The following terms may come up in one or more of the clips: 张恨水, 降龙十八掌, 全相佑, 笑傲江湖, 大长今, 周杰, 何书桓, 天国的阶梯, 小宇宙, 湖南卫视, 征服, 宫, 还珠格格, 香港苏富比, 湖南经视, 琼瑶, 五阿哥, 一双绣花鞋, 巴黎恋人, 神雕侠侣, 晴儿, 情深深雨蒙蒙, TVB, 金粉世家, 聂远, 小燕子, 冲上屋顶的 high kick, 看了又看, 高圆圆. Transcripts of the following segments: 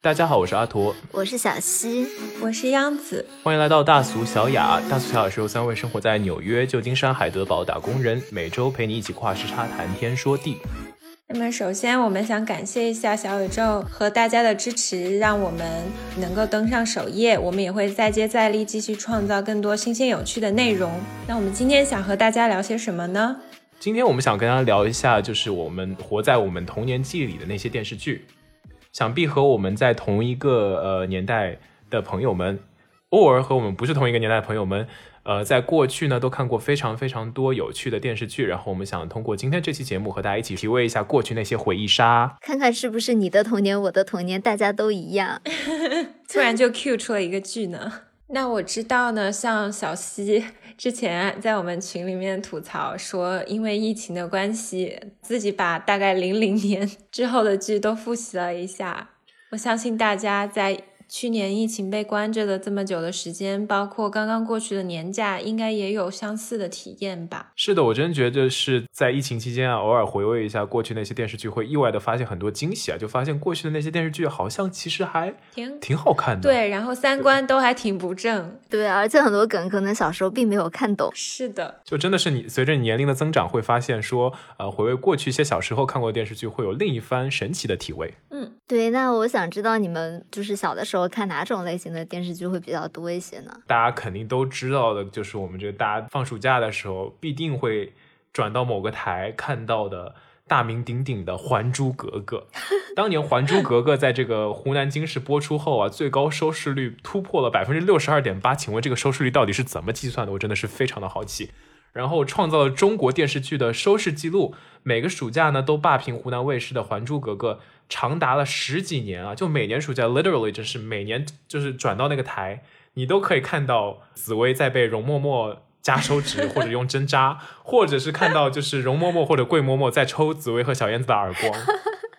大家好，我是阿陀，我是小溪，我是央子，欢迎来到大俗小雅。大俗小雅是由三位生活在纽约、旧金山、海德堡打工人，每周陪你一起跨时差谈天说地。那么首先我们想感谢一下小宇宙和大家的支持，让我们能够登上首页，我们也会再接再厉继续创造更多新鲜有趣的内容。那我们今天想和大家聊些什么呢？今天我们想跟大家聊一下，就是我们活在我们童年记忆里的那些电视剧。想必和我们在同一个年代的朋友们，偶尔和我们不是同一个年代的朋友们，在过去呢都看过非常非常多有趣的电视剧，然后我们想通过今天这期节目和大家一起体味一下过去那些回忆杀，看看是不是你的童年我的童年大家都一样。突然就 cue 出了一个剧呢。那我知道呢，像小溪之前在我们群里面吐槽说，因为疫情的关系，自己把大概00年之后的剧都复习了一下。我相信大家在去年疫情被关着的这么久的时间，包括刚刚过去的年假，应该也有相似的体验吧？是的，我真觉得是在疫情期间偶尔回味一下过去那些电视剧，会意外的发现很多惊喜就发现过去的那些电视剧好像其实还挺好看的，对，然后三观都还挺不正， 对，而且很多梗可能小时候并没有看懂。是的，就真的是你随着你年龄的增长，会发现说回味过去一些小时候看过的电视剧，会有另一番神奇的体味。嗯，对，那我想知道你们就是小的时候看哪种类型的电视剧会比较多一些呢？大家肯定都知道的，就是我们这大家放暑假的时候必定会转到某个台看到的大名鼎鼎的《还珠格格》。当年《还珠格格》在这个湖南经视播出后啊，最高收视率突破了 62.8%， 请问这个收视率到底是怎么计算的？我真的是非常的好奇。然后创造了中国电视剧的收视记录，每个暑假呢都霸屏湖南卫视的《还珠格格》，长达了10几年啊！就每年暑假 literally 就是每年就是转到那个台，你都可以看到紫薇在被容嬷嬷夹手指，或者用针扎，或者是看到就是容嬷嬷或者桂嬷嬷在抽紫薇和小燕子的耳光。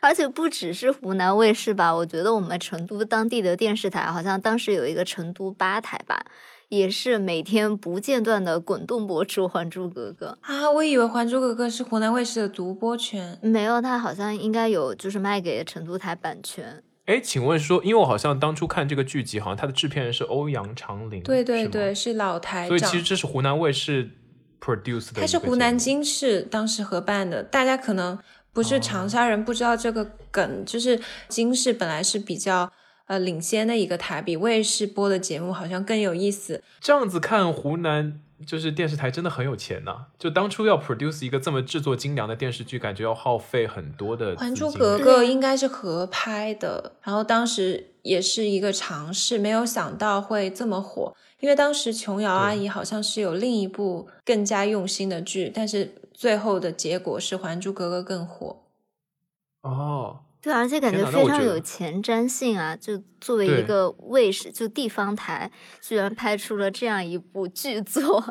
而且不只是湖南卫视吧，我觉得我们成都当地的电视台好像当时有一个成都8台吧，也是每天不间断的滚动播出《还珠格格》啊！我以为《还珠格格》是湖南卫视的独播权，没有，它好像应该有就是卖给成都台版权。哎，请问说，因为我好像当初看这个剧集，好像它的制片人是欧阳长林，对对对，是老台长，所以其实这是湖南卫视 produce 的，它是湖南经视当时合办的，大家可能不是长沙人不知道这个梗，就是经视本来是比较。领先的一个台，比卫视播的节目好像更有意思。这样子看，湖南就是电视台真的很有钱呐、啊！就当初要 produce 一个这么制作精良的电视剧，感觉要耗费很多的资金。《还珠格格》应该是合拍的，然后当时也是一个尝试，没有想到会这么火。因为当时琼瑶阿姨好像是有另一部更加用心的剧，但是最后的结果是《还珠格格》更火。哦。对，而且感觉非常有前瞻性啊！就作为一个卫视，就地方台，居然拍出了这样一部剧作。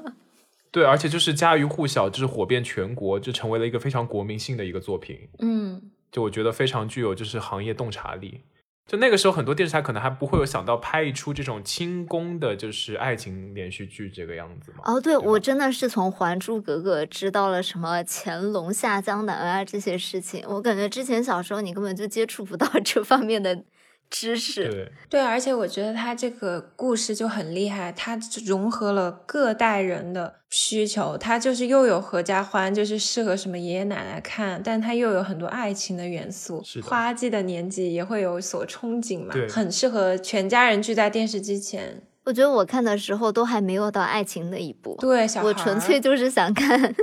对，而且就是家喻户晓，就是火遍全国，就成为了一个非常国民性的一个作品。嗯，就我觉得非常具有就是行业洞察力。就那个时候，很多电视台可能还不会有想到拍一出这种清宫的，就是爱情连续剧这个样子嘛。哦，对，我真的是从《还珠格格》知道了什么乾隆下江南啊这些事情，我感觉之前小时候你根本就接触不到这方面的知识。对，而且我觉得它这个故事就很厉害，它融合了各代人的需求，它就是又有合家欢，就是适合什么爷爷奶奶看，但它又有很多爱情的元素，花季的年纪也会有所憧憬嘛，很适合全家人聚在电视机前。我觉得我看的时候都还没有到爱情那一步，对，小孩我纯粹就是想看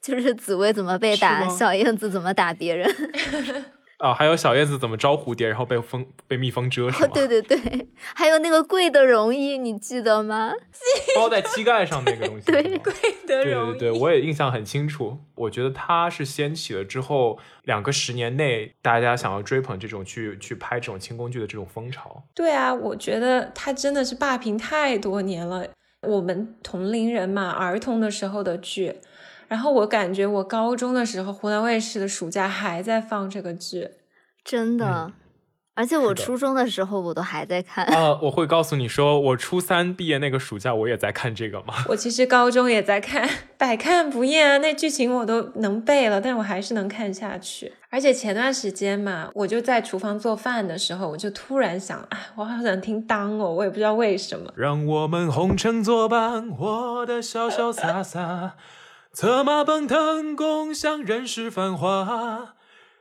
就是紫薇怎么被打，小燕子怎么打别人啊、哦，还有小燕子怎么招蝴蝶，然后被蜜蜂蛰，是吗、哦？对对对，还有那个贵的容易，你记得吗？包在膝盖上那个东西。对，贵的容易。对对对，我也印象很清楚。我觉得它是掀起了之后2个10年内大家想要追捧这种去拍这种清宫剧的这种风潮。对啊，我觉得它真的是霸屏太多年了。我们同龄人嘛，儿童的时候的剧。然后我感觉我高中的时候，湖南卫视的暑假还在放这个剧，真的、嗯、而且我初中的时候我都还在看我会告诉你说我初三毕业那个暑假我也在看这个嘛。我其实高中也在看，百看不厌啊，那剧情我都能背了，但我还是能看下去。而且前段时间嘛，我就在厨房做饭的时候，我就突然想我好想听当我也不知道为什么。让我们红尘作伴，活得潇潇洒洒，策马奔腾，共享人世繁华，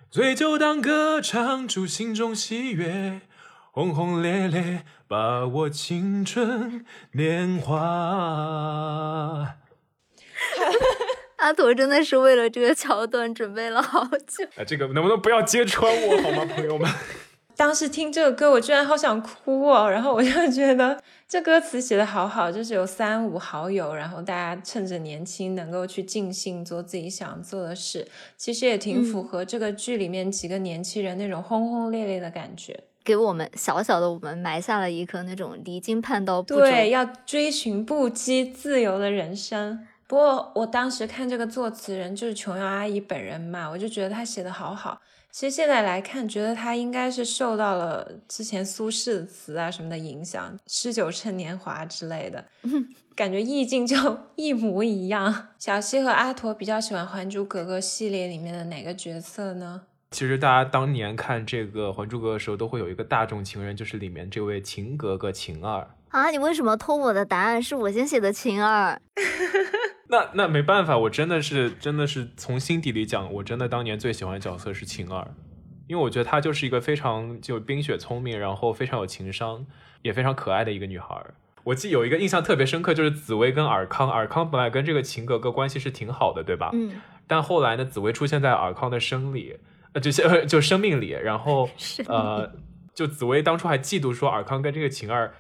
醉酒当歌，唱出心中喜悦，轰轰烈烈，把握青春年华。阿驼真的是为了这个桥段准备了好久这个能不能不要揭穿我好吗朋友们。当时听这个歌我居然好想哭哦，然后我就觉得这歌词写得好好，就是有三五好友，然后大家趁着年轻能够去尽兴做自己想做的事，其实也挺符合这个剧里面几个年轻人那种轰轰烈烈的感觉，给我们小小的我们埋下了一颗那种离经叛道不忠，对，要追寻不羁自由的人生。不过我当时看这个作词人就是琼瑶阿姨本人嘛，我就觉得她写得好好，其实现在来看觉得他应该是受到了之前苏轼的词啊什么的影响，诗酒趁年华之类的，感觉意境就一模一样。小西和阿驼比较喜欢还珠格格系列里面的哪个角色呢？其实大家当年看这个还珠格格的时候都会有一个大众情人，就是里面这位晴格格晴儿啊。你为什么偷我的答案？是我先写的晴儿那没办法，我真的是从心底里讲，我真的当年最喜欢的角色是晴儿，因为我觉得她就是一个非常就冰雪聪明，然后非常有情商，也非常可爱的一个女孩。我记得有一个印象特别深刻，就是紫薇跟尔康本来跟这个晴格格关系是挺好的，对吧？嗯。但后来呢，紫薇出现在尔康的生命里，然后就紫薇当初还嫉妒说尔康跟这个晴儿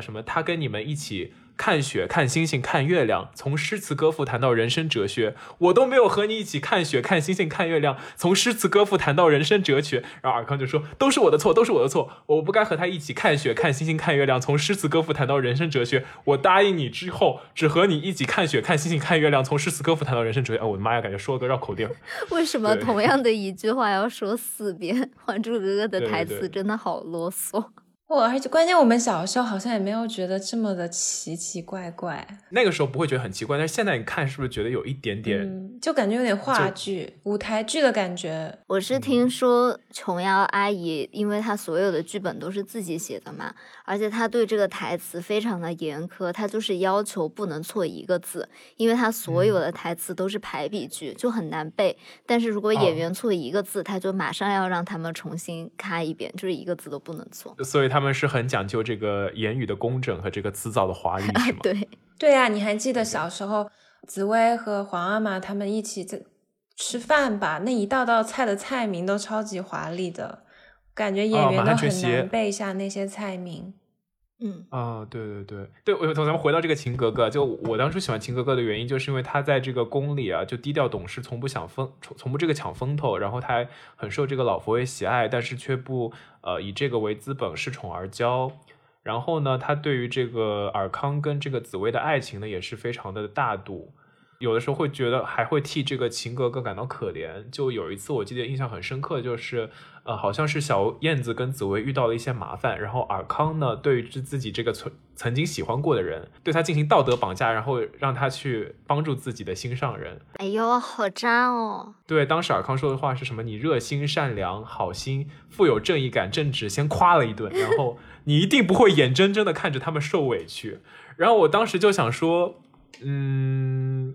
什么，他跟你们一起看雪看星星看月亮，从诗词歌赋谈到人生哲学，我都没有和你一起看雪看星星看月亮，从诗词歌赋谈到人生哲学。然后尔康就说都是我的错，都是我的错，我不该和他一起看雪看星星看月亮，从诗词歌赋谈到人生哲学，我答应你之后只和你一起看雪看星星看月亮，从诗词歌赋谈到人生哲学。我的妈呀，感觉说了个绕口令。为什么同样的一句话要说四遍？还珠格格的台词真的好啰嗦。而且关键我们小时候好像也没有觉得这么的奇奇怪怪，那个时候不会觉得很奇怪，但是现在你看是不是觉得有一点点就感觉有点话剧舞台剧的感觉。我是听说琼瑶阿姨因为她所有的剧本都是自己写的嘛，而且她对这个台词非常的严苛，她就是要求不能错一个字，因为她所有的台词都是排比句就很难背，但是如果演员错一个字她就马上要让他们重新看一遍，就是一个字都不能错，所以他们是很讲究这个言语的工整和这个词藻的华丽，是吗？对啊，你还记得小时候紫薇和皇阿玛他们一起在吃饭吧，那一道道菜的菜名都超级华丽的，感觉演员都很难背下那些菜名。对，我咱们回到这个晴格格，就我当初喜欢晴格格的原因，就是因为她在这个宫里啊，就低调懂事，从不这个抢风头，然后她还很受这个老佛爷喜爱，但是却不以这个为资本恃宠而骄。然后呢，她对于这个尔康跟这个紫薇的爱情呢，也是非常的大度，有的时候会觉得还会替这个晴格格感到可怜。就有一次我记得印象很深刻，就是好像是小燕子跟紫薇遇到了一些麻烦，然后尔康呢对于自己这个曾经喜欢过的人对他进行道德绑架，然后让他去帮助自己的心上人。哎呦好渣哦。对，当时尔康说的话是什么？你热心善良好心富有正义感正直，先夸了一顿，然后你一定不会眼睁睁的看着他们受委屈。然后我当时就想说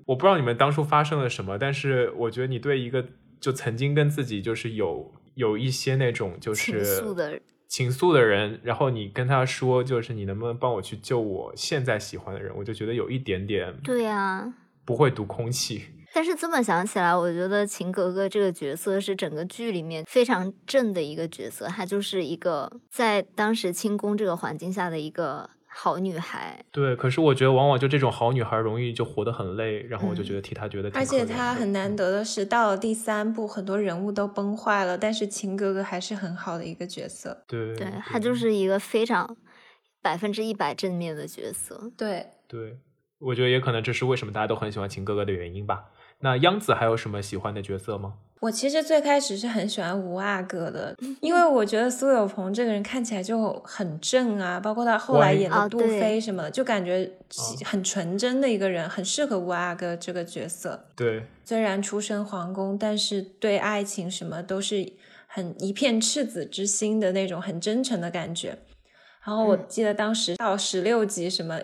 我不知道你们当初发生了什么，但是我觉得你对一个就曾经跟自己就是有一些那种就是情愫的人，然后你跟他说就是你能不能帮我去救我现在喜欢的人，我就觉得有一点点对啊不会读空气。但是这么想起来，我觉得晴格格这个角色是整个剧里面非常正的一个角色，她就是一个在当时清宫这个环境下的一个好女孩。对，可是我觉得往往就这种好女孩容易就活得很累，然后我就觉得替她觉得挺可怜的。而且她很难得的是到了第三部很多人物都崩坏了，但是晴格格还是很好的一个角色。对，她就是一个非常100%正面的角色。对，我觉得也可能这是为什么大家都很喜欢晴格格的原因吧。那央子还有什么喜欢的角色吗？我其实最开始是很喜欢五阿哥的，因为我觉得苏有朋这个人看起来就很正啊，包括他后来演的杜飞什么的，就感觉很纯真的一个人，很适合五阿哥这个角色。对，虽然出身皇宫，但是对爱情什么都是很一片赤子之心的那种很真诚的感觉。然后我记得当时到16集什么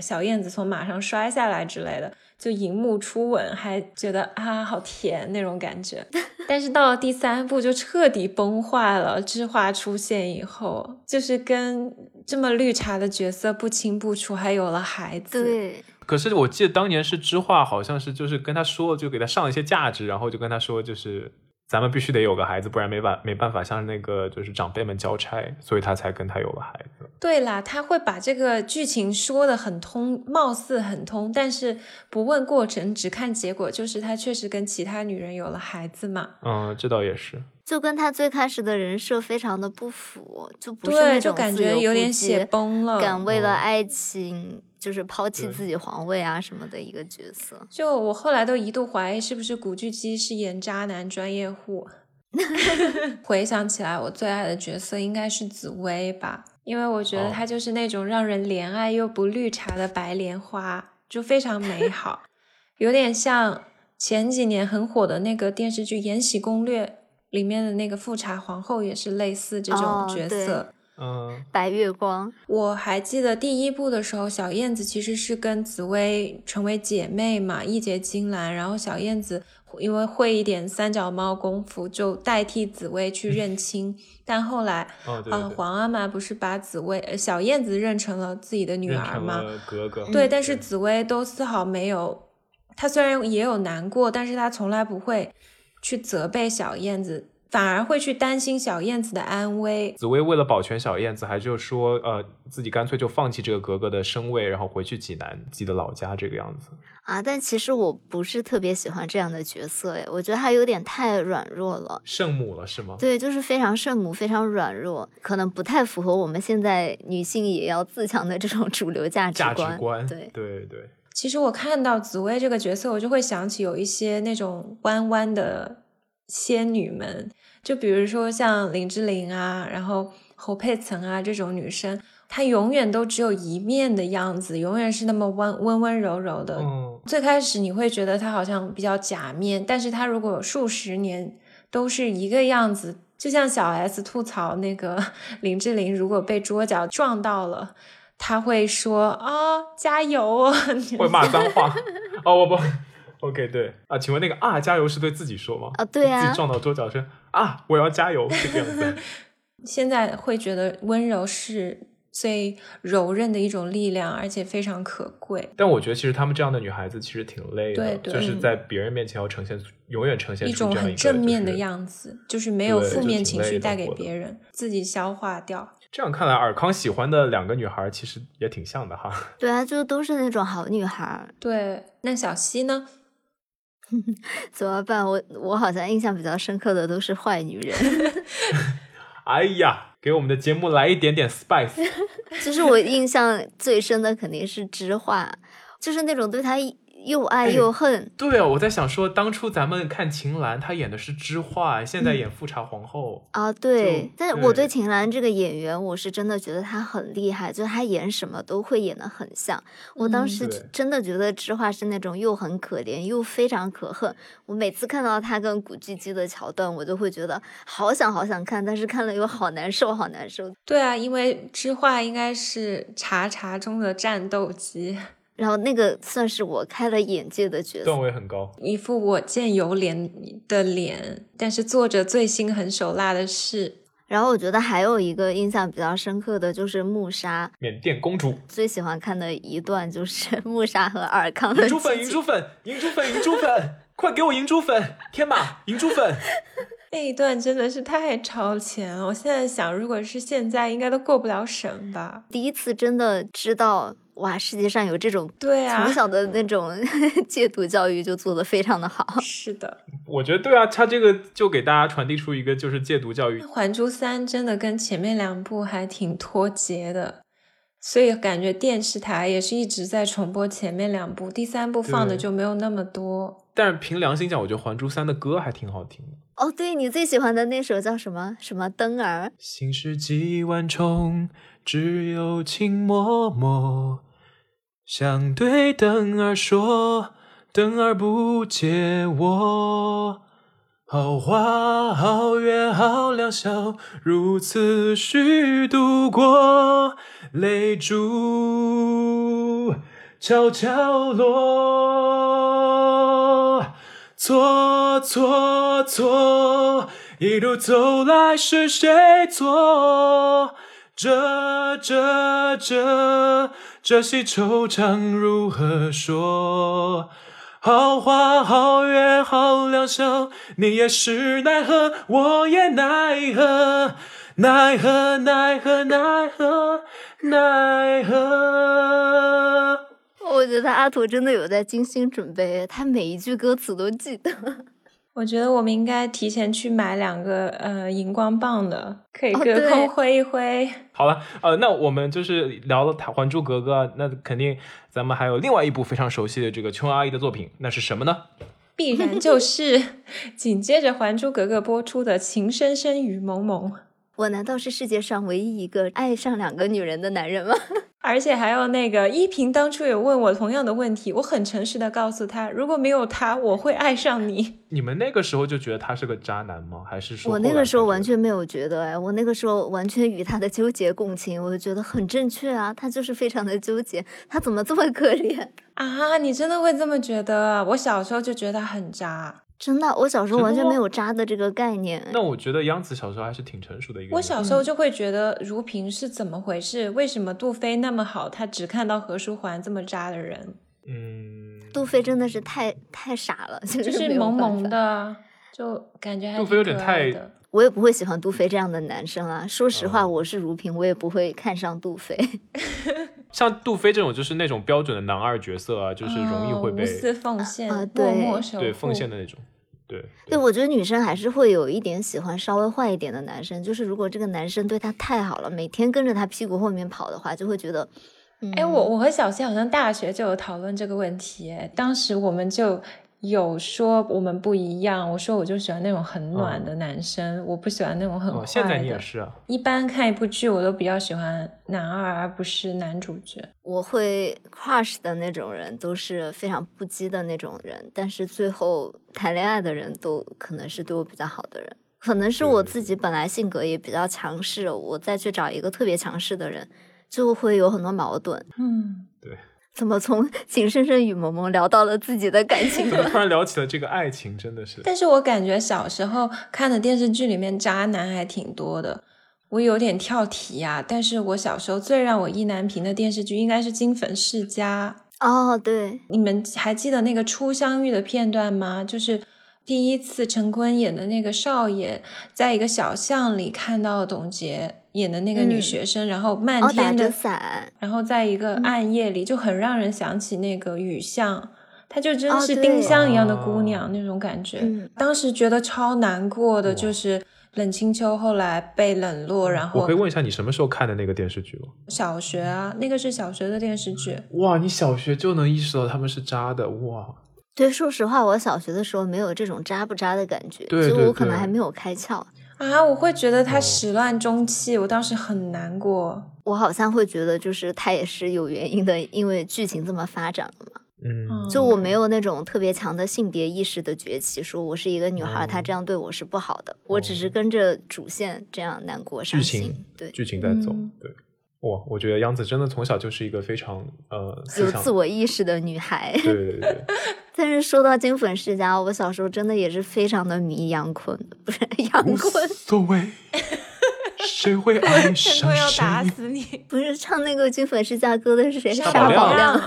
小燕子从马上摔下来之类的，就荧幕初吻还觉得啊好甜那种感觉，但是到了第3部就彻底崩坏了。知画出现以后，就是跟这么绿茶的角色不清不楚，还有了孩子。对，可是我记得当年是知画好像是就是跟他说，就给他上一些价值，然后就跟他说就是咱们必须得有个孩子，不然没办法向那个就是长辈们交差，所以他才跟他有个孩子。对啦，他会把这个剧情说得很通，貌似很通，但是不问过程只看结果，就是他确实跟其他女人有了孩子嘛。嗯，这倒也是，就跟他最开始的人设非常的不符，就不是那种自由，对，就感觉有点血崩了，敢为了爱情就是抛弃自己皇位啊什么的一个角色。就我后来都一度怀疑是不是古巨基是演渣男专业户。回想起来我最爱的角色应该是紫薇吧，因为我觉得她就是那种让人怜爱又不绿茶的白莲花，就非常美好。有点像前几年很火的那个电视剧《延禧攻略》里面的那个富察皇后也是类似这种角色。哦，嗯，白月光。我还记得第1部的时候，小燕子其实是跟紫薇成为姐妹嘛，义结金兰，然后小燕子因为会一点三脚猫功夫，就代替紫薇去认亲。但后来，对对对，皇阿玛不是把小燕子认成了自己的女儿吗？认成了格格。对，但是紫薇都丝毫没有，她虽然也有难过，但是她从来不会去责备小燕子，反而会去担心小燕子的安危。紫薇为了保全小燕子，还就说自己干脆就放弃这个格格的身位，然后回去济南自己的老家这个样子啊。但其实我不是特别喜欢这样的角色，我觉得他有点太软弱了，圣母了是吗？对，就是非常圣母，非常软弱，可能不太符合我们现在女性也要自强的这种主流价值观。对对对，其实我看到紫薇这个角色，我就会想起有一些那种弯弯的仙女们，就比如说像林志玲啊，然后侯佩岑啊这种女生，她永远都只有一面的样子，永远是那么温温柔柔的。最开始你会觉得她好像比较假面，但是她如果有数十年都是一个样子，就像小 S 吐槽那个林志玲，如果被桌角撞到了，她会说啊，加油哦，会骂脏话。哦，我不。OK， 对啊，请问那个啊加油是对自己说吗？啊，对啊，自己撞到桌角声啊，我要加油这个样子。现在会觉得温柔是最柔韧的一种力量，而且非常可贵。但我觉得其实他们这样的女孩子其实挺累的，对对，就是在别人面前要呈现，永远呈现出一种很正面的样子，就是没有负面情绪带给别人，自己消化掉。这样看来，尔康喜欢的2个女孩其实也挺像的哈。对啊，就都是那种好女孩。对，那小希呢？怎么办？我好像印象比较深刻的都是坏女人。哎呀，给我们的节目来一点点 spice。 就是我印象最深的肯定是知画，就是那种对她又爱又恨。对啊，我在想说当初咱们看秦岚，她演的是知画，现在演富察皇后啊。对，但是我对秦岚这个演员，我是真的觉得她很厉害，就是她演什么都会演得很像。我当时真的觉得知画是那种又很可怜又非常可恨，我每次看到她跟古巨基的桥段，我就会觉得好想好想看，但是看了又好难受好难受。对啊，因为知画应该是茶中的战斗机，然后那个算是我开了眼界的角色，段位很高，一副我见犹怜的脸，但是做着最心狠手辣的事。然后我觉得还有一个印象比较深刻的就是慕莎，缅甸公主。最喜欢看的一段就是慕莎和尔康的银珠粉快给我银珠粉，天马银珠粉。那一段真的是太超前了，我现在想如果是现在应该都过不了审吧。第一次真的知道哇，世界上有这种。对啊，从小的那种戒毒教育就做得非常的好。是的，我觉得对啊，他这个就给大家传递出一个就是戒毒教育。《还珠3》真的跟前面2部还挺脱节的，所以感觉电视台也是一直在重播前面两部，第三部放的就没有那么多。但是凭良心讲，我觉得《还珠三》的歌还挺好听的。哦，对，你最喜欢的那首叫什么什么灯儿？心事几万重，只有情默默。想对灯儿说，灯儿不解我。好花好月好两宵，如此虚度过，泪珠悄悄落。错错错，一路走来是谁错？这些惆怅如何说？好花好月好两宵，你也是奈何，我也奈何，奈何奈何奈何奈何。我觉得阿土真的有在精心准备，他每一句歌词都记得。我觉得我们应该提前去买2个荧光棒的，可以隔空挥一挥。好了，那我们就是聊了《还珠格格》，那肯定咱们还有另外一部非常熟悉的这个琼瑶阿姨的作品，那是什么呢？必然就是紧接着《还珠格格》播出的《情深深雨蒙蒙》。我难道是世界上唯一一个爱上2个女人的男人吗？而且还有那个依萍当初也问我同样的问题，我很诚实的告诉他，如果没有他，我会爱上你。你们那个时候就觉得他是个渣男吗？还是说我那个时候完全没有觉得，我那个时候完全与他的纠结共情，我就觉得很正确啊，他就是非常的纠结，他怎么这么可怜啊？你真的会这么觉得？我小时候就觉得他很渣。真的，我小时候完全没有渣的这个概念。那我觉得央子小时候还是挺成熟的一个人。我小时候就会觉得如萍是怎么回事，为什么杜飞那么好，他只看到何书桓这么渣的人。杜飞真的是太傻了，就是萌萌的，就感觉还挺可爱的。杜飞有点太，我也不会喜欢杜飞这样的男生啊，说实话，我是如萍，我也不会看上杜飞。像杜飞这种就是那种标准的男二角色啊，就是容易会被无私奉献，默默守护，对，奉献的那种。对，我觉得女生还是会有一点喜欢稍微坏一点的男生，就是如果这个男生对她太好了，每天跟着她屁股后面跑的话，就会觉得我和小C好像大学就有讨论这个问题，当时我们就有说我们不一样，我说我就喜欢那种很暖的男生，我不喜欢那种很坏的。现在你也是啊。一般看一部剧我都比较喜欢男二而不是男主角。我会 crush 的那种人都是非常不羁的那种人，但是最后谈恋爱的人都可能是对我比较好的人，可能是我自己本来性格也比较强势，我再去找一个特别强势的人就会有很多矛盾。对。怎么从情深深雨蒙蒙聊到了自己的感情？怎么突然聊起了这个爱情，真的是。但是我感觉小时候看的电视剧里面渣男还挺多的，我有点跳题啊，但是我小时候最让我意难平的电视剧应该是《金粉世家》。哦，对，你们还记得那个初相遇的片段吗？就是第一次陈坤演的那个少爷在一个小巷里看到董洁演的那个女学生，然后漫天的伞，然后在一个暗夜里，就很让人想起那个雨巷，她就真是丁香一样的姑娘那种感觉。当时觉得超难过的，就是冷清秋后来被冷落。然后我可以问一下你什么时候看的那个电视剧吗？小学啊，那个是小学的电视剧。哇，你小学就能意识到他们是渣的。哇，对，说实话我小学的时候没有这种渣不渣的感觉，所以我可能还没有开窍啊。我会觉得他始乱终弃，我当时很难过。我好像会觉得就是他也是有原因的，因为剧情这么发展了嘛。就我没有那种特别强的性别意识的崛起，说我是一个女孩，她这样对我是不好的，我只是跟着主线这样难过伤心。剧情在走。对，我觉得央子真的从小就是一个非常有自我意识的女孩。对。但是说到金粉世家，我小时候真的也是非常的迷杨坤，不是杨坤，无所谓，谁会爱上谁？要打死你！不是唱那个金粉世家歌的是谁？沙宝亮。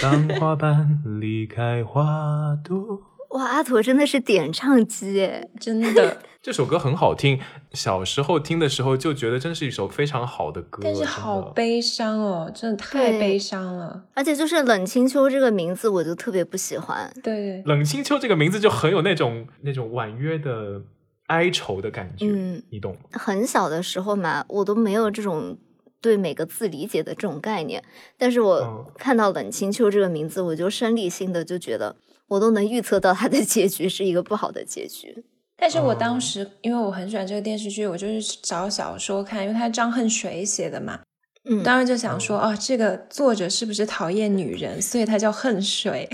当花瓣离开花朵。哇，阿土真的是点唱机耶，真的。这首歌很好听，小时候听的时候就觉得真是一首非常好的歌，但是好悲伤哦，真的太悲伤了。而且就是冷清秋这个名字我就特别不喜欢。对，冷清秋这个名字就很有那种婉约的哀愁的感觉，你懂吗？很小的时候嘛，我都没有这种对每个字理解的这种概念。但是我看到冷清秋这个名字，我就生理性的就觉得我都能预测到它的结局是一个不好的结局。但是我当时因为我很喜欢这个电视剧，我就是找小说看，因为它是张恨水写的嘛，当然就想说哦，这个作者是不是讨厌女人，所以他叫恨水。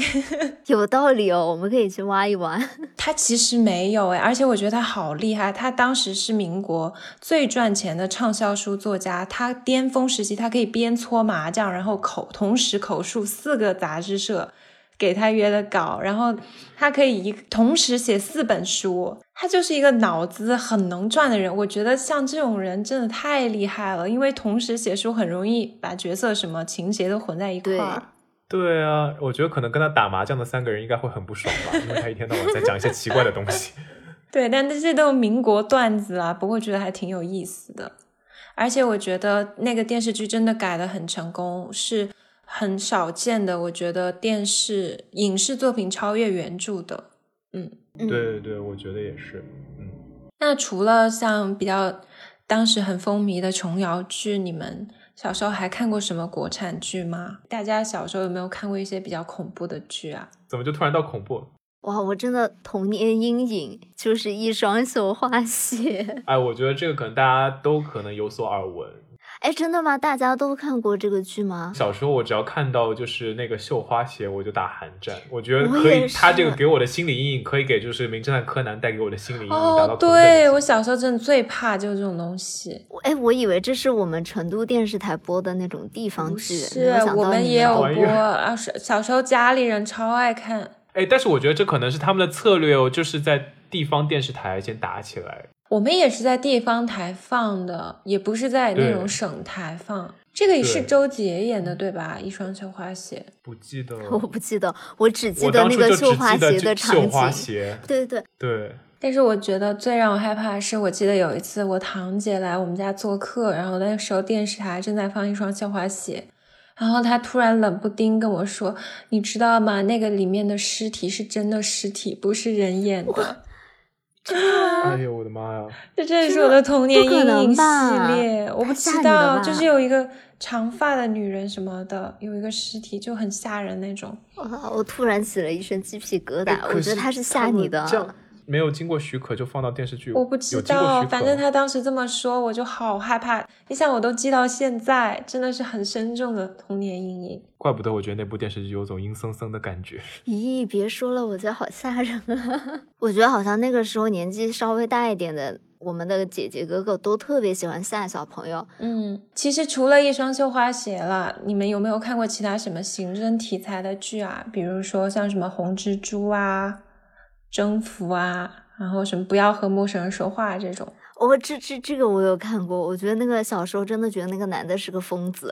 有道理哦，我们可以去挖一挖。他其实没有诶，而且我觉得他好厉害，他当时是民国最赚钱的畅销书作家，他巅峰时期他可以边搓麻将然后同时口述4个杂志社给他约的稿，然后他可以同时写4本书，他就是一个脑子很能转的人。我觉得像这种人真的太厉害了，因为同时写书很容易把角色什么情节都混在一块儿。对啊，我觉得可能跟他打麻将的3个人应该会很不爽吧，因为他一天到晚在讲一些奇怪的东西。对，但这都民国段子啊，不过觉得还挺有意思的。而且我觉得那个电视剧真的改得很成功，是很少见的，我觉得电视影视作品超越原著的。对对对，我觉得也是。那除了像比较当时很风靡的琼瑶剧，你们小时候还看过什么国产剧吗？大家小时候有没有看过一些比较恐怖的剧啊？怎么就突然到恐怖？哇，我真的童年阴影就是一双手画血。哎，我觉得这个可能大家都可能有所耳闻。哎，真的吗？大家都看过这个剧吗？小时候我只要看到就是那个绣花鞋，我就打寒战。我觉得可以，他这个给我的心理阴影可以给就是名侦探柯南带给我的心理阴影达到。对，我小时候真的最怕就是这种东西。哎，我以为这是我们成都电视台播的那种地方剧，是我们也有播啊。小时候家里人超爱看。哎，但是我觉得这可能是他们的策略哦，就是在地方电视台先打起来。我们也是在地方台放的，也不是在那种省台放。这个也是周杰演的 对吧？一双绣花鞋，不记得，我不记得，我只记得那个绣花鞋的场景。绣花鞋，对对对。但是我觉得最让我害怕的是，我记得有一次我堂姐来我们家做客，然后那时候电视台正在放一双绣花鞋，然后她突然冷不丁跟我说：“你知道吗？那个里面的尸体是真的尸体，不是人演的。”哎呦我的妈呀，这真是我的童年阴影系列。我不知道，就是有一个长发的女人什么的，有一个尸体，就很吓人那种。我突然起了一身鸡皮疙瘩，我觉得他是吓你的。这样没有经过许可就放到电视剧，我不知道，反正他当时这么说我就好害怕。你想我都记到现在，真的是很深重的童年阴影。怪不得我觉得那部电视剧有种阴森森的感觉。咦，别说了，我觉得好吓人啊。我觉得好像那个时候年纪稍微大一点的我们的姐姐哥哥都特别喜欢吓小朋友。其实除了一双绣花鞋了，你们有没有看过其他什么刑侦题材的剧啊？比如说像什么红蜘蛛啊、征服啊，然后什么不要和陌生人说话这种。这个我有看过。我觉得那个小时候真的觉得那个男的是个疯子。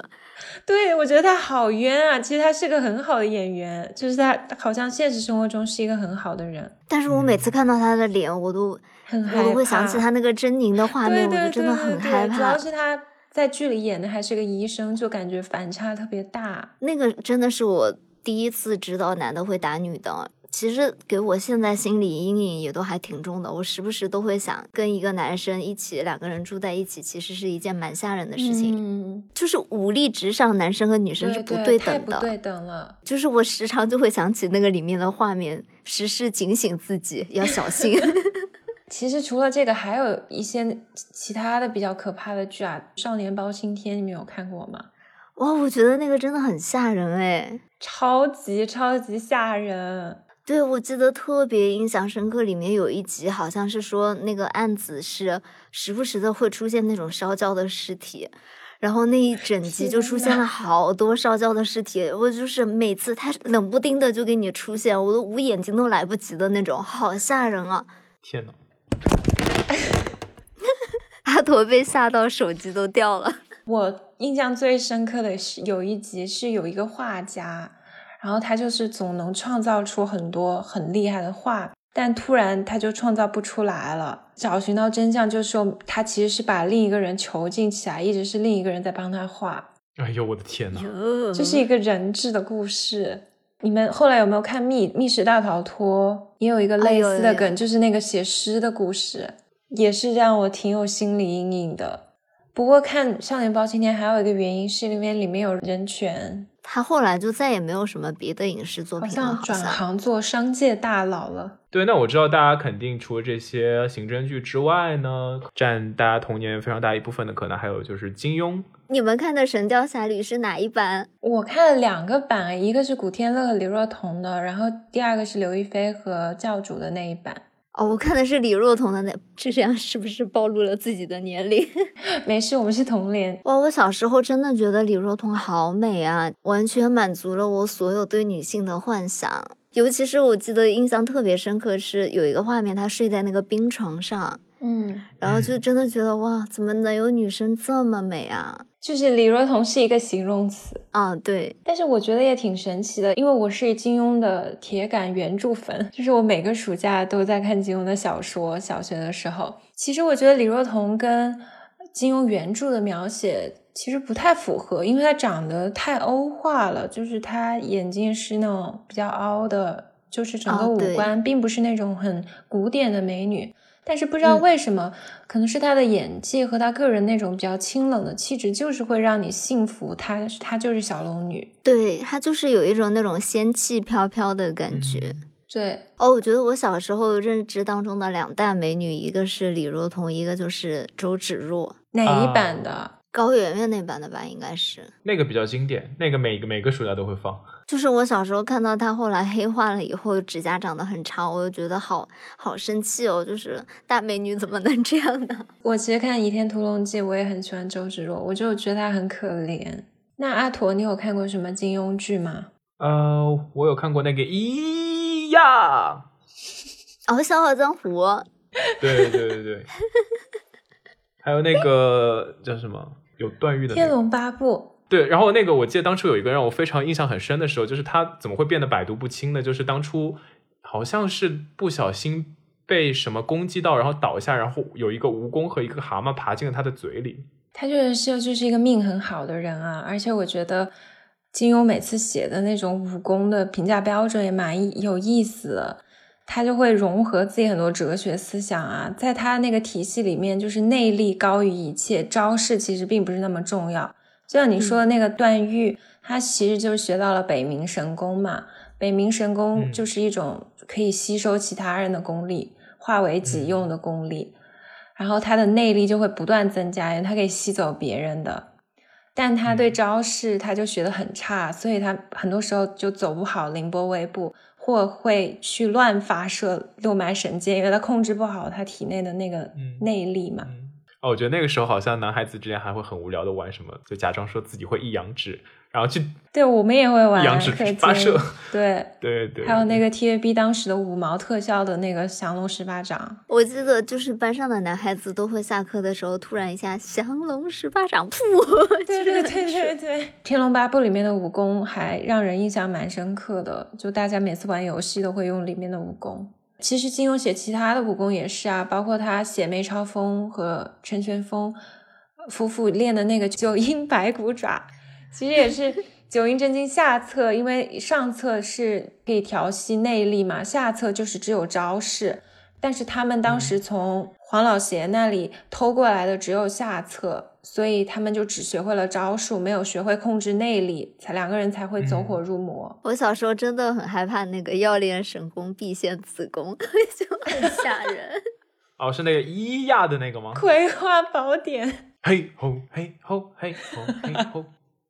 对，我觉得他好冤啊。其实他是个很好的演员，就是他好像现实生活中是一个很好的人，但是我每次看到他的脸我都会想起他那个狰狞的画面。对对对对对，我就真的很害怕。主要是他在剧里演的还是个医生，就感觉反差特别大。那个真的是我第一次知道男的会打女的。其实给我现在心理阴影也都还挺重的，我时不时都会想跟一个男生一起，2个人住在一起，其实是一件蛮吓人的事情。就是武力值上男生和女生是不对等的。对对，太不对等了。就是我时常就会想起那个里面的画面，时时警醒自己要小心。其实除了这个还有一些其他的比较可怕的剧啊，少年包青天你们有看过吗？哇，我觉得那个真的很吓人哎，超级超级吓人。对，我记得特别印象深刻，里面有一集好像是说那个案子是时不时的会出现那种烧焦的尸体，然后那一整集就出现了好多烧焦的尸体。我就是每次他冷不丁的就给你出现，我都捂眼睛都来不及的那种，好吓人啊。天哪。阿驼被吓到手机都掉了。我印象最深刻的是有一集是有一个画家，然后他就是总能创造出很多很厉害的画，但突然他就创造不出来了。找寻到真相就是说他其实是把另一个人囚禁起来，一直是另一个人在帮他画。哎呦我的天哪，这是一个人质的故事。你们后来有没有看密室大逃脱？也有一个类似的梗，就是那个写诗的故事，也是让我挺有心理阴影的。不过看少年包青天还有一个原因是因为里面有人权，他后来就再也没有什么别的影视作品了，好像转行做商界大佬了。对，那我知道大家肯定除了这些刑侦剧之外呢，占大家童年非常大一部分的可能还有就是金庸。你们看的《神雕侠侣》是哪一版？我看了两个版，一个是古天乐和李若彤的，然后第二个是刘亦菲和教主的那一版。哦，我看的是李若彤的那，这样是不是暴露了自己的年龄？没事，我们是同龄。哇，我小时候真的觉得李若彤好美啊，完全满足了我所有对女性的幻想。尤其是我记得印象特别深刻是有一个画面，她睡在那个冰床上，然后就真的觉得哇，怎么能有女生这么美啊？就是李若彤是一个形容词啊，对。但是我觉得也挺神奇的，因为我是金庸的铁杆原著粉，就是我每个暑假都在看金庸的小说。小学的时候，其实我觉得李若彤跟金庸原著的描写其实不太符合，因为他长得太欧化了，就是他眼睛是那种比较凹的，就是整个五官并不是那种很古典的美女。但是不知道为什么，可能是他的演技和他个人那种比较清冷的气质，就是会让你信服他就是小龙女。对，他就是有一种那种仙气飘飘的感觉。对，我觉得我小时候认知当中的两大美女，一个是李若彤，一个就是周芷若。哪一版的？高圆圆那版的吧，应该是那个比较经典，那个每个暑假都会放。就是我小时候看到她后来黑化了以后，指甲长得很长，我就觉得好生气哦，就是大美女怎么能这样呢？我其实看《倚天屠龙记》，我也很喜欢周芷若，我就觉得她很可怜。那阿陀，你有看过什么金庸剧吗？我有看过那个咿呀，笑傲江湖。对对对对，还有那个叫什么？有段誉的、那个《天龙八部》。对，然后那个我记得当初有一个让我非常印象很深的时候，就是他怎么会变得百毒不侵呢？就是当初好像是不小心被什么攻击到，然后倒下，然后有一个蜈蚣和一个蛤蟆爬进了他的嘴里。他就是一个命很好的人啊，而且我觉得金庸每次写的那种武功的评价标准也蛮有意思的，他就会融合自己很多哲学思想啊，在他那个体系里面，就是内力高于一切，招式其实并不是那么重要。就像你说的那个段誉，他其实就是学到了北冥神功嘛，北冥神功就是一种可以吸收其他人的功力，化为己用的功力，然后他的内力就会不断增加，因为他可以吸走别人的。但他对招式他就学得很差，所以他很多时候就走不好凌波微步，或会去乱发射六脉神剑，因为他控制不好他体内的那个内力嘛。我觉得那个时候好像男孩子之间还会很无聊的玩什么，就假装说自己会一阳指，然后去，对，我们也会玩一阳指发射，对对对。还有那个 TVB 当时的五毛特效的那个降龙十八掌，我记得就是班上的男孩子都会下课的时候突然一下降龙十八掌，对对对对对。天龙八部里面的武功还让人印象蛮深刻的，就大家每次玩游戏都会用里面的武功。其实金庸写其他的武功也是啊，包括他写梅超风和陈玄风夫妇练的那个九阴白骨爪，其实也是九阴真经下册，因为上册是可以调息内力嘛，下册就是只有招式，但是他们当时从黄老邪那里偷过来的只有下册，所以他们就只学会了招数，没有学会控制内力，两个人才会走火入魔。我小时候真的很害怕那个要练神功必先此功，就很吓人。是那个咿呀的那个吗？葵花宝典，嘿吼嘿吼嘿吼嘿吼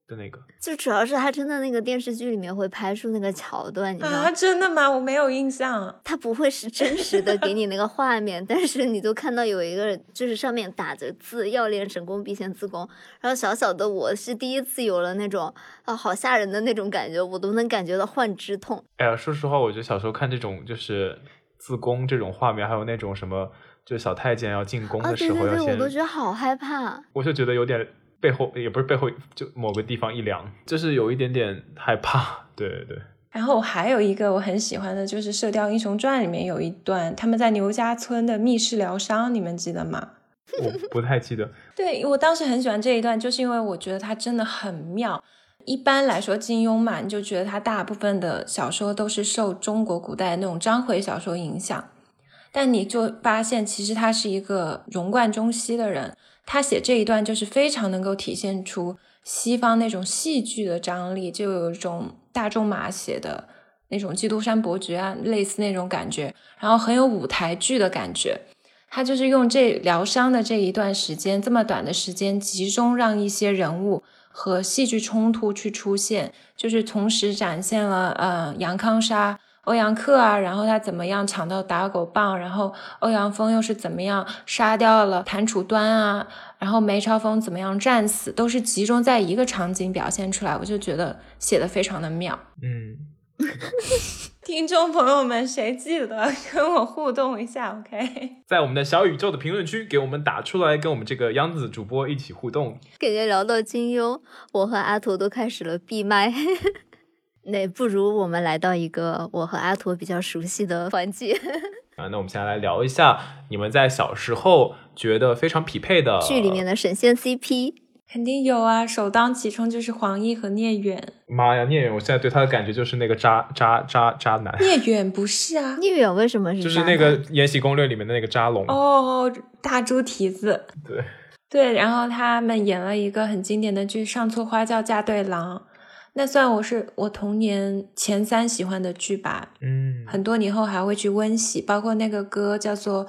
的那个。就主要是他真的那个电视剧里面会拍出那个桥段，你知道吗？真的吗？我没有印象。他不会是真实的给你那个画面，但是你就看到有一个就是上面打着字，要练神功必先自宫，然后小小的我是第一次有了那种好吓人的那种感觉，我都能感觉到幻肢痛。说实话，我觉得小时候看这种就是自宫这种画面，还有那种什么就小太监要进宫的时候，对对对，我都觉得好害怕。我就觉得有点背后也不是背后，就某个地方一凉，就是有一点点害怕。对对对。然后还有一个我很喜欢的就是《射雕英雄传》里面有一段他们在牛家村的密室疗伤，你们记得吗？我不太记得。对，我当时很喜欢这一段，就是因为我觉得它真的很妙。一般来说金庸嘛，你就觉得他大部分的小说都是受中国古代那种章回小说影响，但你就发现其实他是一个融贯中西的人，他写这一段就是非常能够体现出西方那种戏剧的张力，就有一种大仲马写的那种基督山伯爵啊，类似那种感觉，然后很有舞台剧的感觉。他就是用这疗伤的这一段时间，这么短的时间，集中让一些人物和戏剧冲突去出现，就是同时展现了杨康沙、欧阳克啊，然后他怎么样抢到打狗棒，然后欧阳锋又是怎么样杀掉了谭楚端啊，然后梅超风怎么样战死，都是集中在一个场景表现出来，我就觉得写得非常的妙。听众朋友们，谁记得跟我互动一下 OK， 在我们的小宇宙的评论区给我们打出来，跟我们这个央子主播一起互动。感觉聊到金庸，我和阿图都开始了闭麦。那不如我们来到一个我和阿图比较熟悉的环节啊，那我们现在来聊一下你们在小时候觉得非常匹配的剧里面的神仙 CP。 肯定有啊，首当其冲就是黄奕和聂远。妈呀，聂远我现在对他的感觉就是那个渣男。聂远不是啊，聂远为什么是渣男？就是那个延禧攻略里面的那个渣龙哦，大猪蹄子。对，然后他们演了一个很经典的剧《上错花轿嫁对郎》，那算我童年前三喜欢的剧吧。很多年后还会去温习，包括那个歌叫做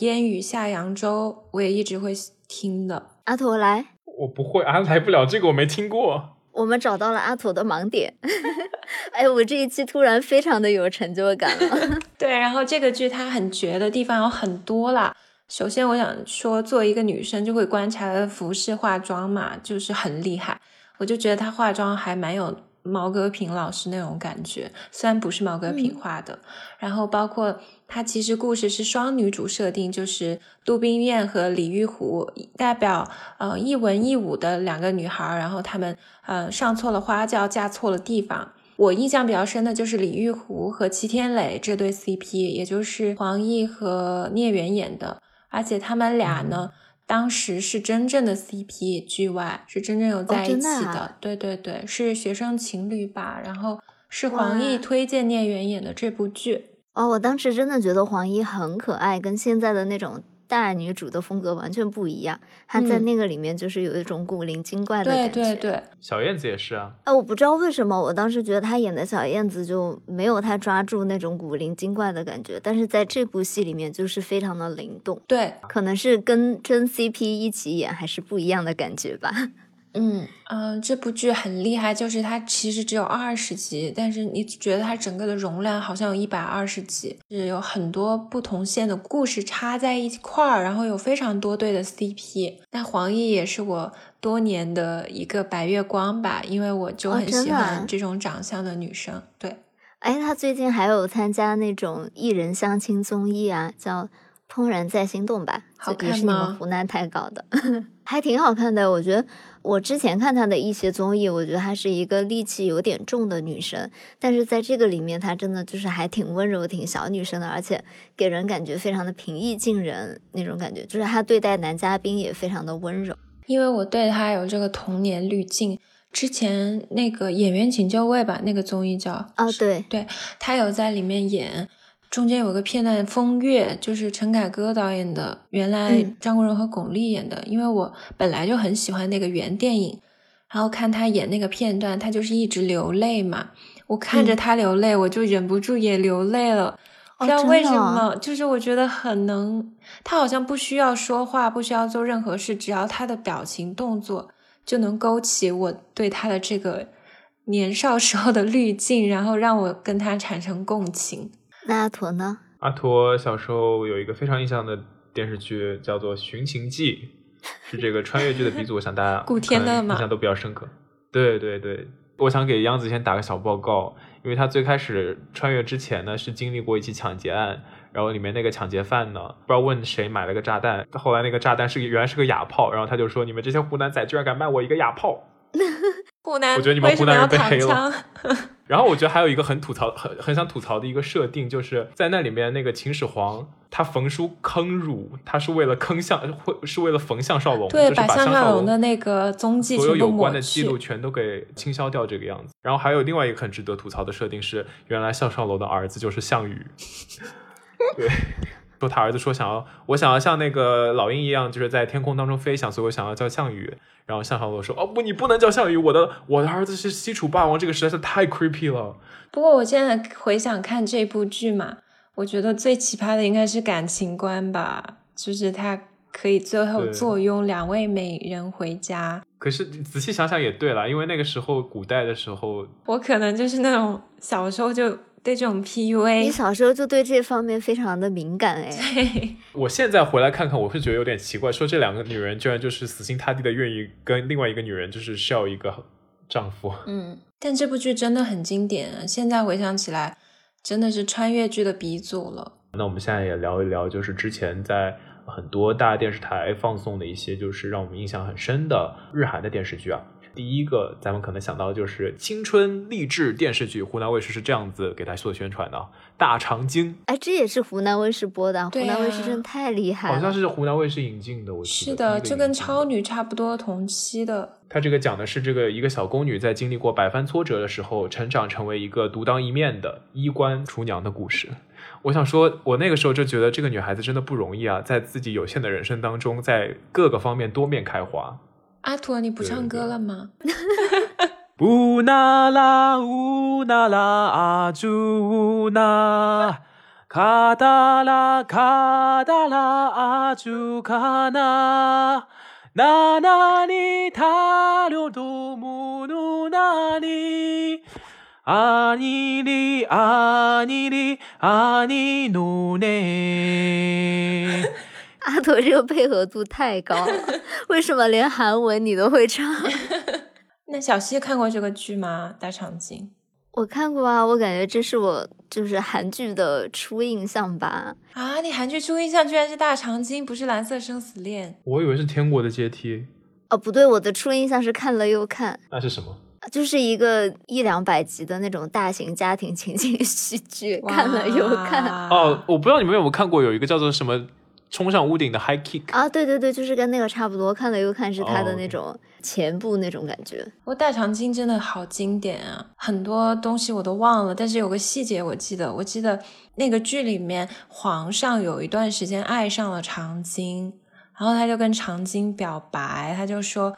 烟雨下扬州，我也一直会听的。阿驼来，我不会啊，来不了，这个我没听过。我们找到了阿驼的盲点。哎，我这一期突然非常的有成就感了。对，然后这个剧它很绝的地方有很多啦。首先我想说，作为一个女生就会观察的服饰化妆嘛，就是很厉害。我就觉得她化妆还蛮有毛戈平老师那种感觉，虽然不是毛戈平画的。然后包括她其实故事是双女主设定，就是杜冰雁和李玉湖，代表一文一武的两个女孩，然后她们上错了花轿，嫁错了地方。我印象比较深的就是李玉湖和齐天磊这对 CP， 也就是黄奕和聂远演的，而且他们俩呢当时是真正的 CP， 剧外是真正有在一起的。对对对，是学生情侣吧，然后是黄奕推荐聂远演的这部剧。我当时真的觉得黄奕很可爱，跟现在的那种大女主的风格完全不一样，她在那个里面就是有一种古灵精怪的感觉。对对对，小燕子也是啊。我不知道为什么我当时觉得她演的小燕子就没有她抓住那种古灵精怪的感觉，但是在这部戏里面就是非常的灵动。对，可能是跟真 CP 一起演还是不一样的感觉吧。这部剧很厉害，就是它其实只有20集，但是你觉得它整个的容量好像有120集，是有很多不同线的故事插在一块儿，然后有非常多对的 CP。 那黄奕也是我多年的一个白月光吧，因为我就很喜欢这种长相的女生。对，哎，她最近还有参加那种艺人相亲综艺啊，叫怦然再心动吧，好看吗？也是你们湖南台搞的。还挺好看的。我觉得我之前看她的一些综艺，我觉得她是一个戾气有点重的女生，但是在这个里面她真的就是还挺温柔挺小女生的，而且给人感觉非常的平易近人那种感觉，就是她对待男嘉宾也非常的温柔。因为我对她有这个童年滤镜，之前那个演员请就位吧，那个综艺叫对，她有在里面演，中间有个片段风月，就是陈凯歌导演的，原来张国荣和巩俐演的。因为我本来就很喜欢那个原电影，然后看他演那个片段，他就是一直流泪嘛，我看着他流泪，我就忍不住也流泪了。不知道为什么，就是我觉得很能，他好像不需要说话，不需要做任何事，只要他的表情动作就能勾起我对他的这个年少时候的滤镜，然后让我跟他产生共情。那阿驼呢？阿驼小时候有一个非常印象的电视剧叫做《寻秦记》，是这个穿越剧的鼻祖。我想大家古天乐嘛，印象都比较深刻。对对对，我想给央子先打个小报告，因为他最开始穿越之前呢，是经历过一起抢劫案，然后里面那个抢劫犯呢，不知道问谁买了个炸弹，后来那个炸弹原来是个哑炮，然后他就说：“你们这些湖南仔居然敢卖我一个哑炮！”湖南，我觉得你们湖南人被黑了。然后我觉得还有一个很想吐槽的一个设定，就是在那里面那个秦始皇他焚书坑儒，他是为了缝项少龙，对，就是把项少龙的那个踪迹所有有关的记录全都给清消掉这个样子。然后还有另外一个很值得吐槽的设定是，原来项少龙的儿子就是项羽。对。说他儿子说我想要像那个老鹰一样，就是在天空当中飞翔，所以我想要叫项羽。然后项少龙说哦不，你不能叫项羽，我的儿子是西楚霸王，这个实在是太 creepy 了。不过我现在回想看这部剧嘛，我觉得最奇葩的应该是感情观吧，就是他可以最后坐拥两位美人回家。可是仔细想想也对了，因为那个时候古代的时候，我可能就是那种小时候就对这种 PUA， 你小时候就对这方面非常的敏感。哎，我现在回来看看，我会觉得有点奇怪，说这两个女人居然就是死心塌地的愿意跟另外一个女人就是share一个丈夫。嗯，但这部剧真的很经典啊，现在回想起来真的是穿越剧的鼻祖了。那我们现在也聊一聊，就是之前在很多大电视台放送的一些就是让我们印象很深的日韩的电视剧啊。第一个咱们可能想到的就是青春励志电视剧，湖南卫视是这样子给它做宣传的，大长今。哎，这也是湖南卫视播的。对、啊、湖南卫视真的太厉害了，好像是湖南卫视引进的。我记得是的，这跟超女差不多同期的。它这个讲的是这个一个小宫女在经历过百般挫折的时候成长成为一个独当一面的衣冠厨娘的故事。我想说我那个时候就觉得这个女孩子真的不容易啊，在自己有限的人生当中在各个方面多面开花。阿土，你不唱歌了吗？乌那拉乌那拉阿朱乌那卡达拉卡达拉阿朱卡那那那里塔留多木努那里阿尼里阿尼里阿尼努内。阿土这个配合度太高了，为什么连韩文你都会唱？那小西看过这个剧吗？大长今我看过啊，我感觉这是我就是韩剧的初印象吧。啊，你韩剧初印象居然是大长今，不是蓝色生死恋？我以为是天国的阶梯。哦，不对，我的初印象是看了又看。那是什么？就是一个100-200集的那种大型家庭情景喜剧，看了又看。哦，我不知道你们有没有看过，有一个叫做什么冲上屋顶的 high kick 啊，对对对，就是跟那个差不多，看了又看是他的那种前部那种感觉。我大长今真的好经典啊，很多东西我都忘了，但是有个细节我记得那个剧里面皇上有一段时间爱上了长今，然后他就跟长今表白，他就说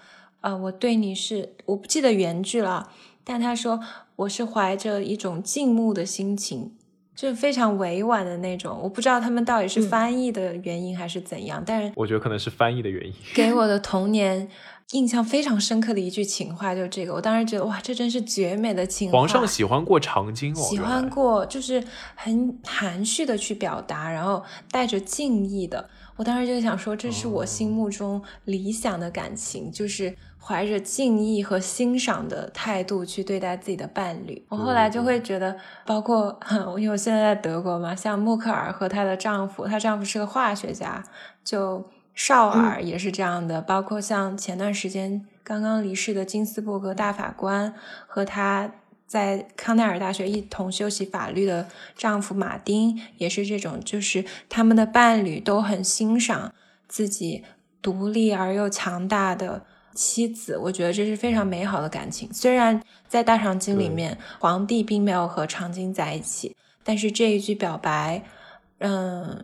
我对你是，我不记得原句了，但他说我是怀着一种敬慕的心情，就是非常委婉的那种。我不知道他们到底是翻译的原因还是怎样，但是我觉得可能是翻译的原因。给我的童年印象非常深刻的一句情话就是这个，我当时觉得哇，这真是绝美的情话。皇上喜欢过长今哦，喜欢过，就是很含蓄的去表达，然后带着敬意的。我当时就想说，这是我心目中理想的感情，就是怀着敬意和欣赏的态度去对待自己的伴侣。我后来就会觉得，包括因为我现在在德国嘛，像默克尔和她的丈夫，她丈夫是个化学家，就绍尔也是这样的，包括像前段时间刚刚离世的金斯伯格大法官和她在康奈尔大学一同修习法律的丈夫马丁也是这种，就是他们的伴侣都很欣赏自己独立而又强大的妻子。我觉得这是非常美好的感情，虽然在大长今里面皇帝并没有和长今在一起，但是这一句表白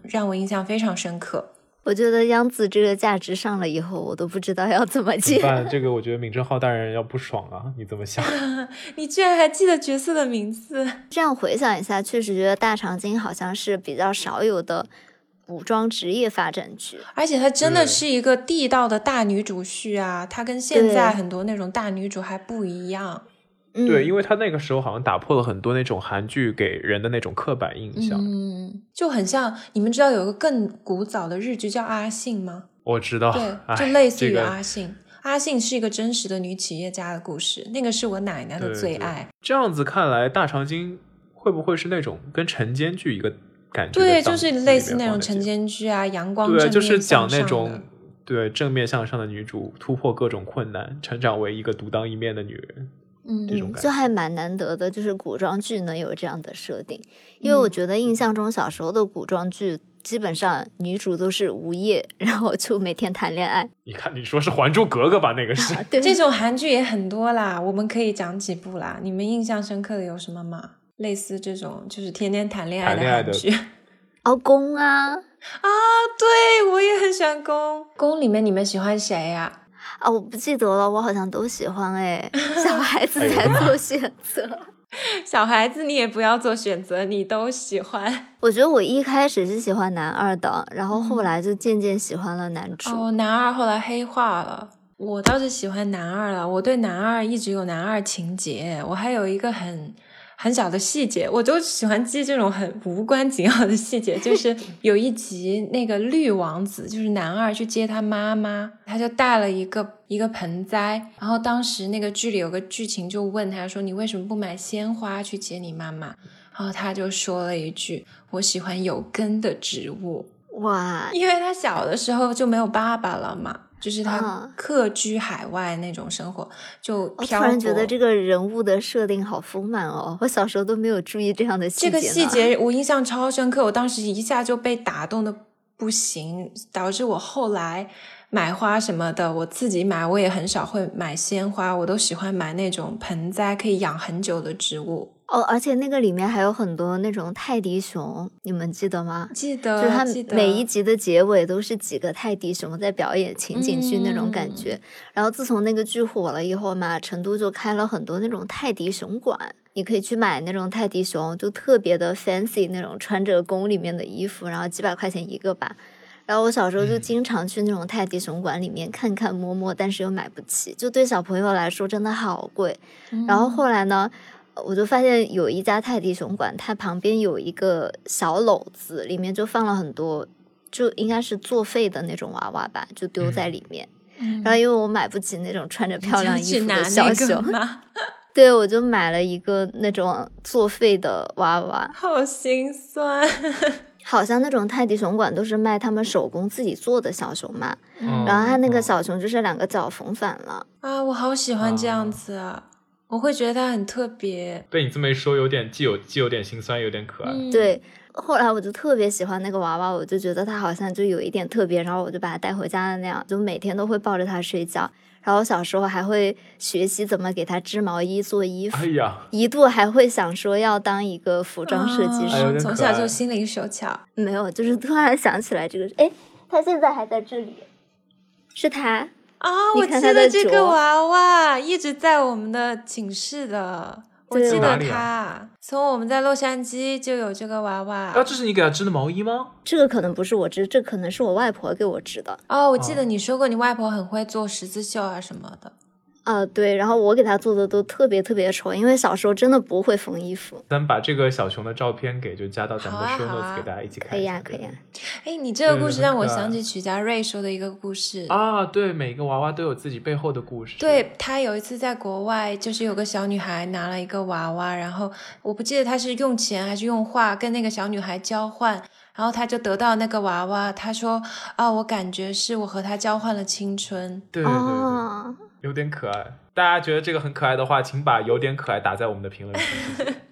让我印象非常深刻。我觉得央子这个价值上了以后，我都不知道要怎么接。这个我觉得闵正浩大人要不爽啊，你怎么想？你居然还记得角色的名字？这样回想一下，确实觉得大长今好像是比较少有的古装职业发展剧，而且她真的是一个地道的大女主剧啊，她跟现在很多那种大女主还不一样。对，因为他那个时候好像打破了很多那种韩剧给人的那种刻板印象。嗯，就很像，你们知道有个更古早的日剧叫《阿信》吗？我知道，对，就类似于《阿信》。阿信是一个真实的女企业家的故事，那个是我奶奶的最爱。对对，这样子看来，大长今会不会是那种跟晨间剧一个感觉？对，就是类似那种晨间剧啊，阳光正面向上的。对，就是讲那种对正面向上的女主突破各种困难，成长为一个独当一面的女人。嗯，就还蛮难得的，就是古装剧能有这样的设定，因为我觉得印象中小时候的古装剧基本上女主都是无业，然后就每天谈恋爱。你看你说是《还珠格格》吧，那个是、啊、对，这种韩剧也很多啦，我们可以讲几部啦。你们印象深刻的有什么吗？类似这种就是天天谈恋爱的韩剧。哦，宫啊！啊，对，我也很喜欢宫。宫里面你们喜欢谁呀？啊，我不记得了，我好像都喜欢哎。小孩子才做选择。小孩子你也不要做选择，你都喜欢。我觉得我一开始是喜欢男二的，然后后来就渐渐喜欢了男主。哦，男二后来黑化了。我倒是喜欢男二了，我对男二一直有男二情节。我还有一个很小的细节，我就喜欢记这种很无关紧要的细节，就是有一集那个绿王子就是男二去接他妈妈，他就带了一个盆栽，然后当时那个剧里有个剧情就问他说你为什么不买鲜花去接你妈妈，然后他就说了一句我喜欢有根的植物。哇，因为他小的时候就没有爸爸了嘛，就是他客居海外那种生活，就漂泊。我突然觉得这个人物的设定好丰满哦，我小时候都没有注意这样的细节呢。这个细节我印象超深刻，我当时一下就被打动的不行，导致我后来买花什么的，我自己买我也很少会买鲜花，我都喜欢买那种盆栽可以养很久的植物。哦，而且那个里面还有很多那种泰迪熊，你们记得吗？记得，就是它每一集的结尾都是几个泰迪熊在表演情景剧那种感觉。然后自从那个剧火了以后嘛，成都就开了很多那种泰迪熊馆，你可以去买那种泰迪熊，就特别的 fancy 那种，穿着宫里面的衣服，然后几百块钱一个吧。然后我小时候就经常去那种泰迪熊馆里面看看摸摸，但是又买不起，就对小朋友来说真的好贵。然后后来呢，我就发现有一家泰迪熊馆，它旁边有一个小篓子，里面就放了很多，就应该是作废的那种娃娃吧，就丢在里面。然后因为我买不起那种穿着漂亮衣服的小熊，对，我就买了一个那种作废的娃娃。好心酸。好像那种泰迪熊馆都是卖他们手工自己做的小熊嘛，然后它那个小熊就是两个脚缝反了。啊，我好喜欢这样子啊。我会觉得它很特别，被你这么一说，有点既有点心酸，有点可爱。对，后来我就特别喜欢那个娃娃，我就觉得它好像就有一点特别，然后我就把它带回家的那样，就每天都会抱着它睡觉。然后小时候还会学习怎么给它织毛衣、做衣服，哎呀，一度还会想说要当一个服装设计师，哎，从小就心灵手巧。没有，就是突然想起来这个，哎，它现在还在这里，是它。啊，我记得这个娃娃一直在我们的寝室的，我记得它从我们在洛杉矶就有这个娃娃。啊，这是你给它织的毛衣吗？这个可能不是我织，这可能是我外婆给我织的。哦，我记得你说过你外婆很会做十字绣啊什么的。啊，对，然后我给他做的都特别特别丑，因为小时候真的不会缝衣服。咱们把这个小熊的照片给就加到咱们的 show notes，给大家一起看一下。可以啊，可以啊。哎，你这个故事让我想起曲家瑞说的一个故事啊，对，每个娃娃都有自己背后的故事。对，他有一次在国外，就是有个小女孩拿了一个娃娃，然后我不记得他是用钱还是用话跟那个小女孩交换。然后他就得到那个娃娃，他说啊，我感觉是我和他交换了青春。对对对，有点可爱。大家觉得这个很可爱的话，请把有点可爱打在我们的评论区。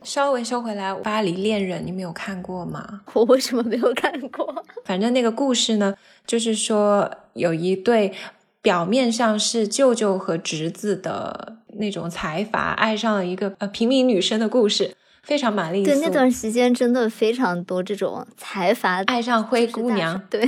稍微收回来，巴黎恋人你们有看过吗？我为什么没有看过？反正那个故事呢，就是说有一对表面上是舅舅和侄子的那种财阀爱上了一个平民女生的故事，非常玛丽苏。对，那段时间真的非常多这种财阀爱上灰姑娘。对，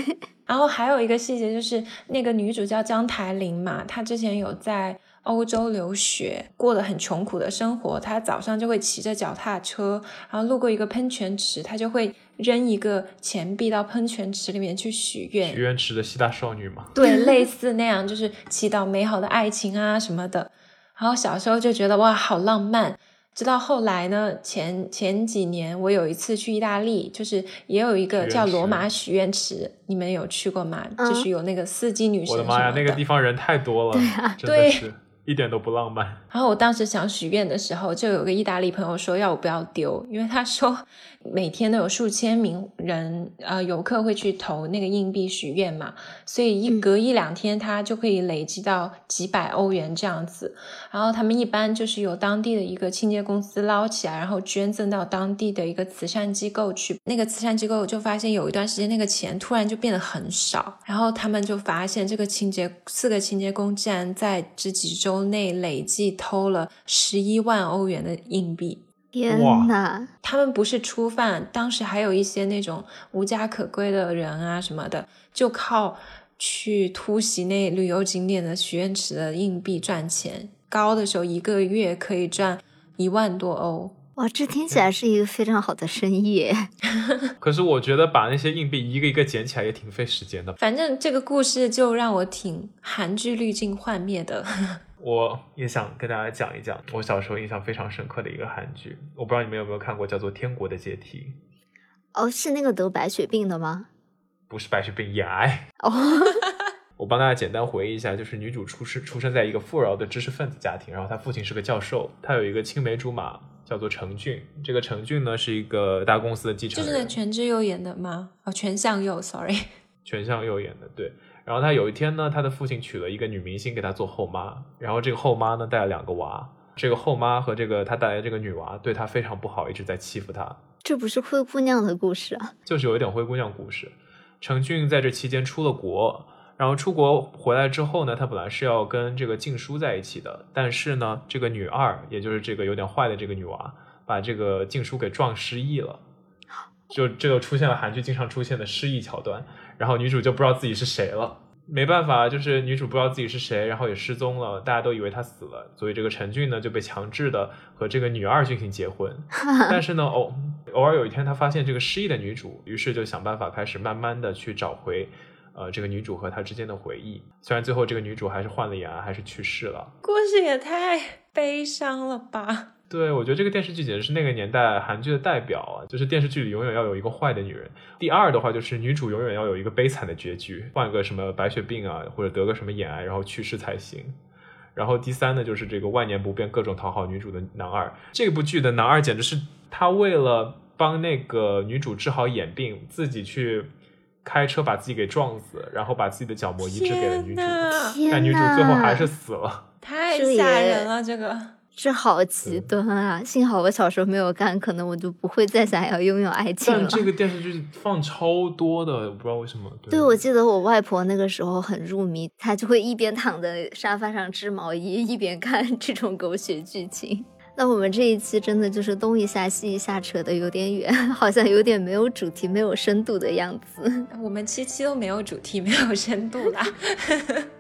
然后还有一个细节就是那个女主叫张台玲嘛，她之前有在欧洲留学，过得很穷苦的生活。她早上就会骑着脚踏车，然后路过一个喷泉池，她就会扔一个钱币到喷泉池里面去许愿。许愿池的希腊少女嘛，对，类似那样，就是祈祷美好的爱情啊什么的。然后小时候就觉得哇，好浪漫。直到后来呢，前几年我有一次去意大利，就是也有一个叫罗马许愿池，你们有去过吗？就是有那个司机女神。我的妈呀，那个地方人太多了，真的是一点都不浪漫。然后我当时想许愿的时候，就有个意大利朋友说要我不要丢，因为他说每天都有数千名人游客会去投那个硬币许愿嘛，所以隔一两天他就可以累积到几百欧元这样子。然后他们一般就是由当地的一个清洁公司捞起来，然后捐赠到当地的一个慈善机构去。那个慈善机构就发现有一段时间那个钱突然就变得很少，然后他们就发现这个4个清洁工竟然在这几周内累计偷了11万欧元的硬币。天哪，他们不是初犯，当时还有一些那种无家可归的人啊什么的，就靠去突袭那旅游景点的许愿池的硬币赚钱，高的时候一个月可以赚1万多欧。哇，这听起来是一个非常好的生意。可是我觉得把那些硬币一个一个捡起来也挺费时间的。反正这个故事就让我挺韩剧滤镜幻灭的。我也想跟大家讲一讲我小时候印象非常深刻的一个韩剧，我不知道你们有没有看过，叫做《天国的阶梯》。哦，是那个得白血病的吗？不是白血病，眼癌。哦。我帮大家简单回忆一下，就是女主出生在一个富饶的知识分子家庭，然后她父亲是个教授，她有一个青梅竹马叫做成俊，这个成俊呢是一个大公司的继承人，就是全智优演的吗？哦，全相佑演的，对。然后他有一天呢，他的父亲娶了一个女明星给他做后妈，然后这个后妈呢带了2个娃，这个后妈和他带来的这个女娃对他非常不好，一直在欺负他。这不是灰姑娘的故事啊？就是有一点灰姑娘故事。成俊在这期间出了国，然后出国回来之后呢，他本来是要跟这个静姝在一起的，但是呢这个女二，也就是这个有点坏的这个女娃，把这个静姝给撞失忆了，就这个出现了韩剧经常出现的失忆桥段。然后女主就不知道自己是谁了，没办法，就是女主不知道自己是谁，然后也失踪了，大家都以为她死了，所以这个陈俊呢就被强制的和这个女二进行结婚。但是呢偶尔有一天她发现这个失忆的女主，于是就想办法开始慢慢的去找回这个女主和她之间的回忆，虽然最后这个女主还是患了眼癌，还是去世了。故事也太悲伤了吧。对，我觉得这个电视剧简直是那个年代韩剧的代表啊，就是电视剧里永远要有一个坏的女人。第二的话就是女主永远要有一个悲惨的结局，患个什么白血病啊，或者得个什么眼癌然后去世才行。然后第三呢就是这个万年不变各种讨好女主的男二。这部剧的男二简直是他为了帮那个女主治好眼病，自己去开车把自己给撞死，然后把自己的角膜移植给了女主，但女主最后还是死了。太吓人了，这个这好极端啊！幸好我小时候没有干，可能我就不会再想要拥有爱情了。但这个电视剧放超多的，我不知道为什么。对，我记得我外婆那个时候很入迷，她就会一边躺在沙发上织毛衣，一边看这种狗血剧情。那我们这一期真的就是东一下西一下扯的有点远，好像有点没有主题没有深度的样子。我们7期都没有主题没有深度啦。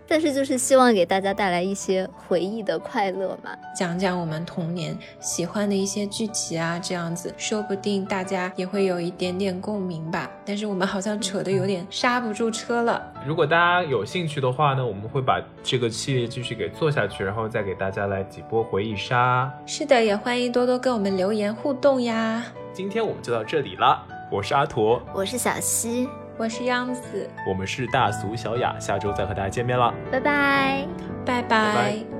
但是就是希望给大家带来一些回忆的快乐嘛，讲讲我们童年喜欢的一些剧集啊，这样子说不定大家也会有一点点共鸣吧。但是我们好像扯的有点刹不住车了。如果大家有兴趣的话呢，我们会把这个系列继续给做下去，然后再给大家来几波回忆杀。是的，也欢迎多多跟我们留言互动呀。今天我们就到这里了，我是阿驼，我是小溪，我是央子，我们是大俗小雅，下周再和大家见面了，拜拜拜拜。